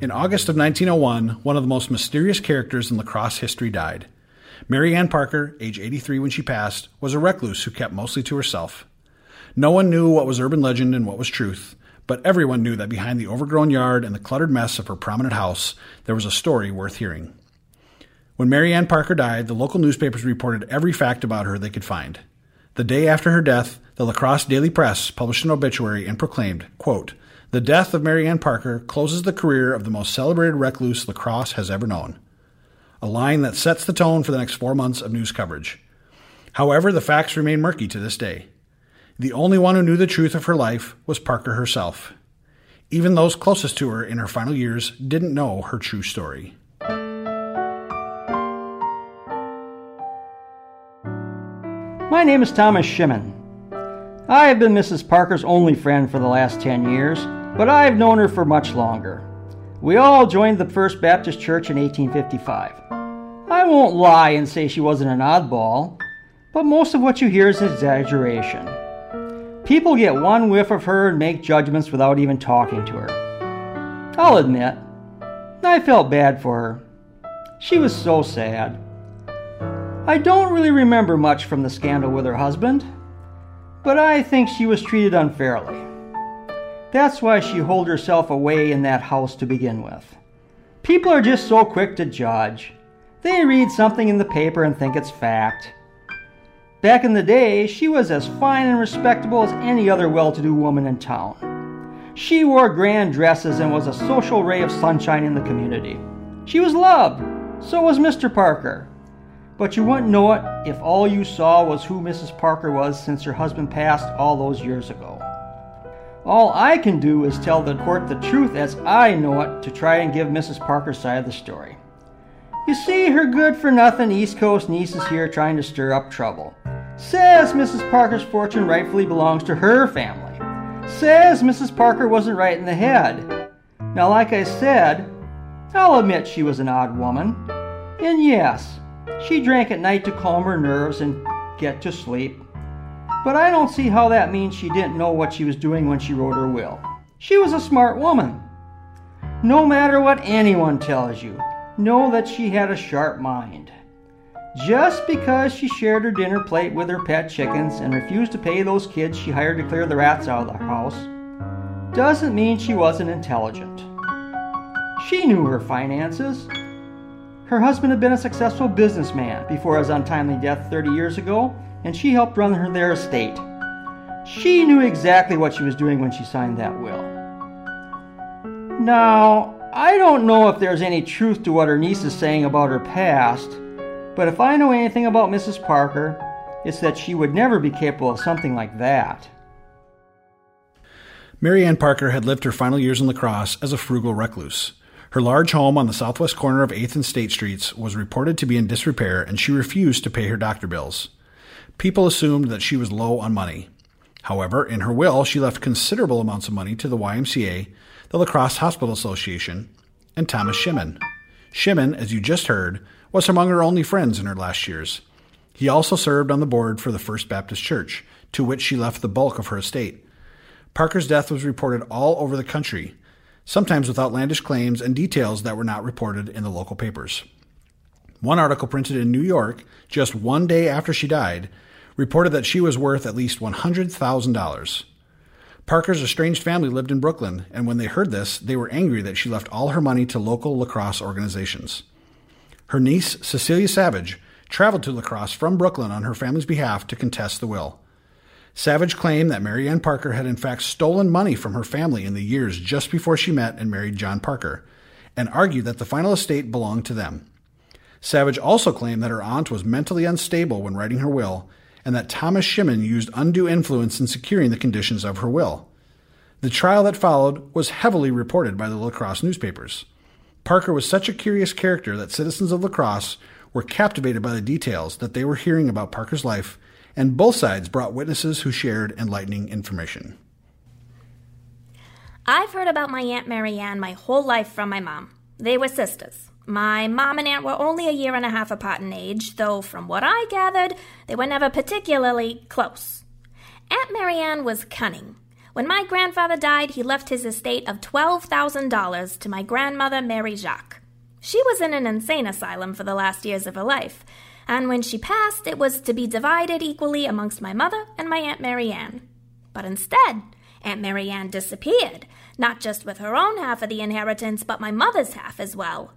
In August of 1901, one of the most mysterious characters in La Crosse history died. Mary Ann Parker, age 83 when she passed, was a recluse who kept mostly to herself. No one knew what was urban legend and what was truth, but everyone knew that behind the overgrown yard and the cluttered mess of her prominent house, there was a story worth hearing. When Mary Ann Parker died, the local newspapers reported every fact about her they could find. The day after her death, the La Crosse Daily Press published an obituary and proclaimed, quote, "The death of Mary Ann Parker closes the career of the most celebrated recluse La Crosse has ever known," a line that sets the tone for the next 4 months of news coverage. However, the facts remain murky to this day. The only one who knew the truth of her life was Parker herself. Even those closest to her in her final years didn't know her true story. My name is Thomas Shimon. I have been Mrs. Parker's only friend for the last 10 years, but I have known her for much longer. We all joined the First Baptist Church in 1855. I won't lie and say she wasn't an oddball, but most of what you hear is exaggeration. People get one whiff of her and make judgments without even talking to her. I'll admit, I felt bad for her. She was so sad. I don't really remember much from the scandal with her husband, but I think she was treated unfairly. That's why she holed herself away in that house to begin with. People are just so quick to judge. They read something in the paper and think it's fact. Back in the day, she was as fine and respectable as any other well-to-do woman in town. She wore grand dresses and was a social ray of sunshine in the community. She was loved. So was Mr. Parker. But you wouldn't know it if all you saw was who Mrs. Parker was since her husband passed all those years ago. All I can do is tell the court the truth as I know it to try and give Mrs. Parker's side of the story. You see, her good-for-nothing East Coast niece is here trying to stir up trouble. Says Mrs. Parker's fortune rightfully belongs to her family. Says Mrs. Parker wasn't right in the head. Now, like I said, I'll admit she was an odd woman. And yes, she drank at night to calm her nerves and get to sleep. But I don't see how that means she didn't know what she was doing when she wrote her will. She was a smart woman. No matter what anyone tells you, know that she had a sharp mind. Just because she shared her dinner plate with her pet chickens and refused to pay those kids she hired to clear the rats out of the house, doesn't mean she wasn't intelligent. She knew her finances. Her husband had been a successful businessman before his untimely death 30 years ago, and she helped run their estate. She knew exactly what she was doing when she signed that will. Now, I don't know if there's any truth to what her niece is saying about her past, but if I know anything about Mrs. Parker, it's that she would never be capable of something like that. Mary Ann Parker had lived her final years in La Crosse as a frugal recluse. Her large home on the southwest corner of 8th and State Streets was reported to be in disrepair, and she refused to pay her doctor bills. People assumed that she was low on money. However, in her will, she left considerable amounts of money to the YMCA, the La Crosse Hospital Association, and Thomas Shimon. Shimon, as you just heard, was among her only friends in her last years. He also served on the board for the First Baptist Church, to which she left the bulk of her estate. Parker's death was reported all over the country, sometimes with outlandish claims and details that were not reported in the local papers. One article printed in New York just one day after she died reported that she was worth at least $100,000. Parker's estranged family lived in Brooklyn, and when they heard this, they were angry that she left all her money to local La Crosse organizations. Her niece, Cecilia Savage, traveled to La Crosse from Brooklyn on her family's behalf to contest the will. Savage claimed that Mary Ann Parker had in fact stolen money from her family in the years just before she met and married John Parker, and argued that the final estate belonged to them. Savage also claimed that her aunt was mentally unstable when writing her will, and that Thomas Shimon used undue influence in securing the conditions of her will. The trial that followed was heavily reported by the La Crosse newspapers. Parker was such a curious character that citizens of La Crosse were captivated by the details that they were hearing about Parker's life, and both sides brought witnesses who shared enlightening information. I've heard about my Aunt Mary Ann my whole life from my mom. They were sisters. My mom and aunt were only a year and a half apart in age, though from what I gathered, they were never particularly close. Aunt Mary Ann was cunning. When my grandfather died, he left his estate of $12,000 to my grandmother, Mary Jacques. She was in an insane asylum for the last years of her life, and when she passed, it was to be divided equally amongst my mother and my Aunt Mary Ann. But instead, Aunt Mary Ann disappeared, not just with her own half of the inheritance, but my mother's half as well.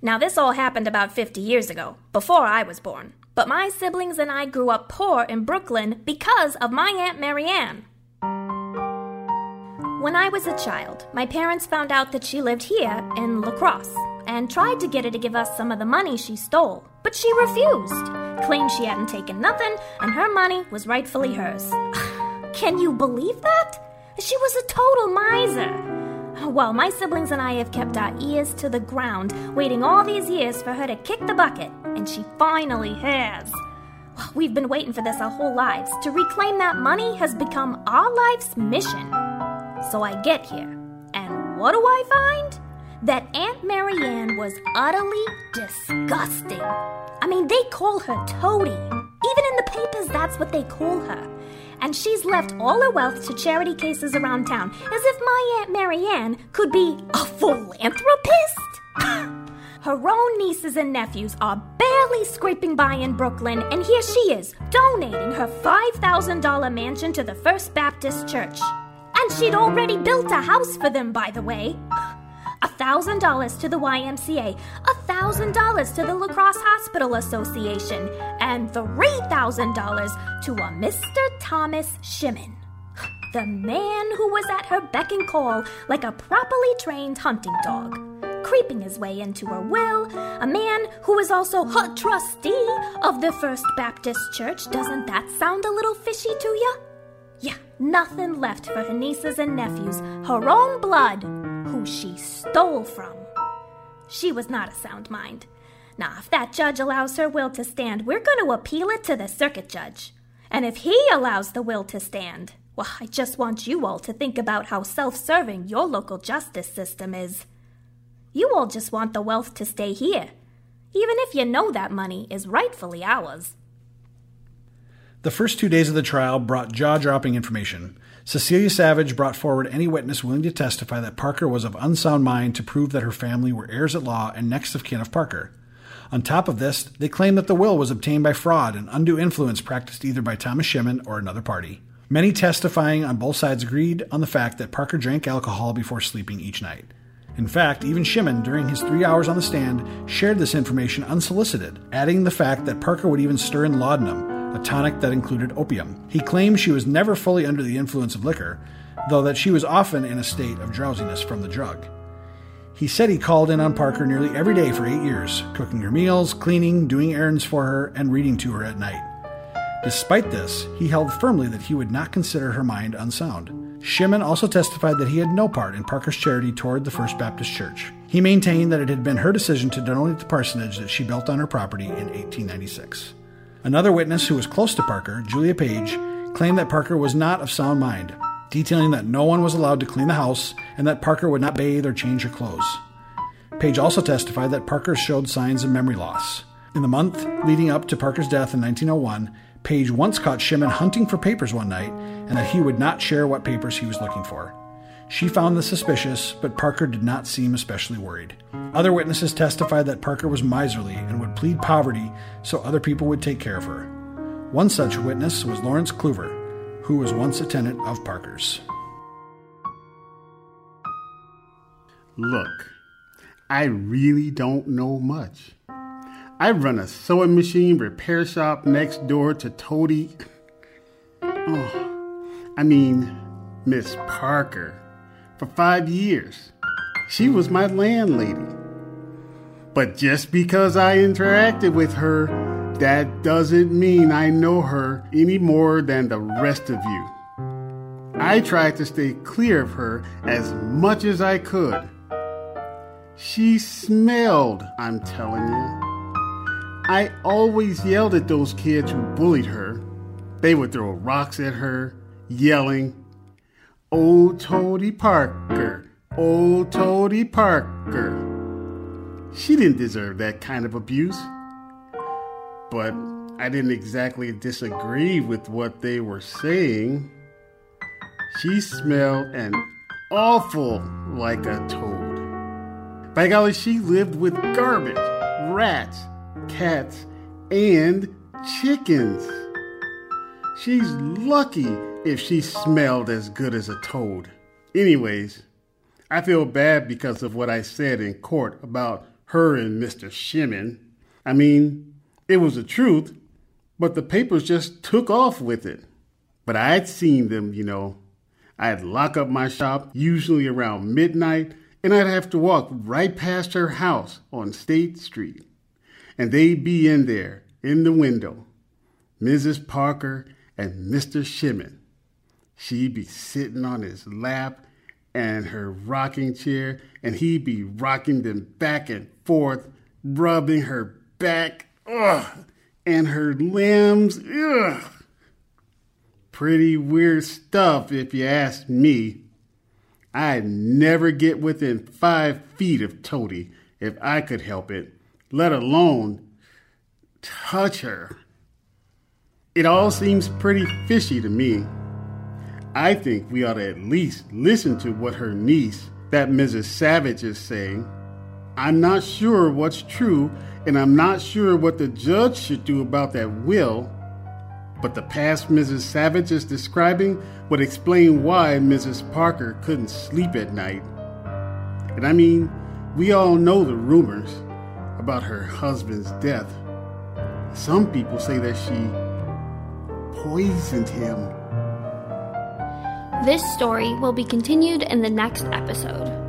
Now, this all happened about 50 years ago, before I was born, but my siblings and I grew up poor in Brooklyn because of my Aunt Mary Ann. When I was a child, my parents found out that she lived here in La Crosse and tried to get her to give us some of the money she stole, but she refused, claimed she hadn't taken nothing, and her money was rightfully hers. Can you believe that? She was a total miser. Well, my siblings and I have kept our ears to the ground, waiting all these years for her to kick the bucket, and she finally has. We've been waiting for this our whole lives. To reclaim that money has become our life's mission. So I get here, and what do I find? That Aunt Mary Ann was utterly disgusting. I mean, they call her Toady. Even in the papers, that's what they call her. And she's left all her wealth to charity cases around town, as if my Aunt Mary Ann could be a philanthropist. Her own nieces and nephews are barely scraping by in Brooklyn, and here she is, donating her $5,000 mansion to the First Baptist Church. And she'd already built a house for them, by the way. $1,000 to the YMCA, $1,000 to the La Crosse Hospital Association, and $3,000 to a Mr. Thomas Shimon, the man who was at her beck and call like a properly trained hunting dog, creeping his way into her will, a man who was also her trustee of the First Baptist Church. Doesn't that sound a little fishy to you? Yeah, nothing left for her nieces and nephews, her own blood, who she stole from. She was not a sound mind. Now, if that judge allows her will to stand, we're going to appeal it to the circuit judge. And if he allows the will to stand, well, I just want you all to think about how self-serving your local justice system is. You all just want the wealth to stay here, even if you know that money is rightfully ours. The first 2 days of the trial brought jaw-dropping information. Cecilia Savage brought forward any witness willing to testify that Parker was of unsound mind to prove that her family were heirs at law and next of kin of Parker. On top of this, they claimed that the will was obtained by fraud and undue influence practiced either by Thomas Shimon or another party. Many testifying on both sides agreed on the fact that Parker drank alcohol before sleeping each night. In fact, even Shimon, during his 3 hours on the stand, shared this information unsolicited, adding the fact that Parker would even stir in laudanum, a tonic that included opium. He claimed she was never fully under the influence of liquor, though that she was often in a state of drowsiness from the drug. He said he called in on Parker nearly every day for 8 years, cooking her meals, cleaning, doing errands for her, and reading to her at night. Despite this, he held firmly that he would not consider her mind unsound. Shimon also testified that he had no part in Parker's charity toward the First Baptist Church. He maintained that it had been her decision to donate the parsonage that she built on her property in 1896. Another witness who was close to Parker, Julia Page, claimed that Parker was not of sound mind, detailing that no one was allowed to clean the house and that Parker would not bathe or change her clothes. Page also testified that Parker showed signs of memory loss. In the month leading up to Parker's death in 1901, Page once caught Shimon hunting for papers one night and that he would not share what papers he was looking for. She found this suspicious, but Parker did not seem especially worried. Other witnesses testified that Parker was miserly and would plead poverty so other people would take care of her. One such witness was Lawrence Kluver, who was once a tenant of Parker's. Look, I really don't know much. I run a sewing machine repair shop next door to Toady. Miss Parker. For 5 years, she was my landlady. But just because I interacted with her but that doesn't mean I know her any more than the rest of you. I tried to stay clear of her as much as I could. She smelled, I'm telling you. I always yelled at those kids who bullied her. They would throw rocks at her, yelling, "Old Toady Parker, Old Toady Parker." She didn't deserve that kind of abuse. But I didn't exactly disagree with what they were saying. She smelled an awful like a toad. By golly, she lived with garbage, rats, cats, and chickens. She's lucky if she smelled as good as a toad. Anyways, I feel bad because of what I said in court about her and Mr. Shimon. I mean, it was the truth, but the papers just took off with it. But I had seen them, you know. I'd lock up my shop, usually around midnight, and I'd have to walk right past her house on State Street. And they'd be in there, in the window, Mrs. Parker and Mr. Shimon. She'd be sitting on his lap and her rocking chair, and he'd be rocking them back and forth, rubbing her back, ugh, and her limbs, ugh. Pretty weird stuff, if you ask me. I'd never get within 5 feet of Toady if I could help it, let alone touch her. It all seems pretty fishy to me. I think we ought to at least listen to what her niece, that Mrs. Savage, is saying. I'm not sure what's true, and I'm not sure what the judge should do about that will. But the past Mrs. Savage is describing would explain why Mrs. Parker couldn't sleep at night. And I mean, we all know the rumors about her husband's death. Some people say that she poisoned him. This story will be continued in the next episode.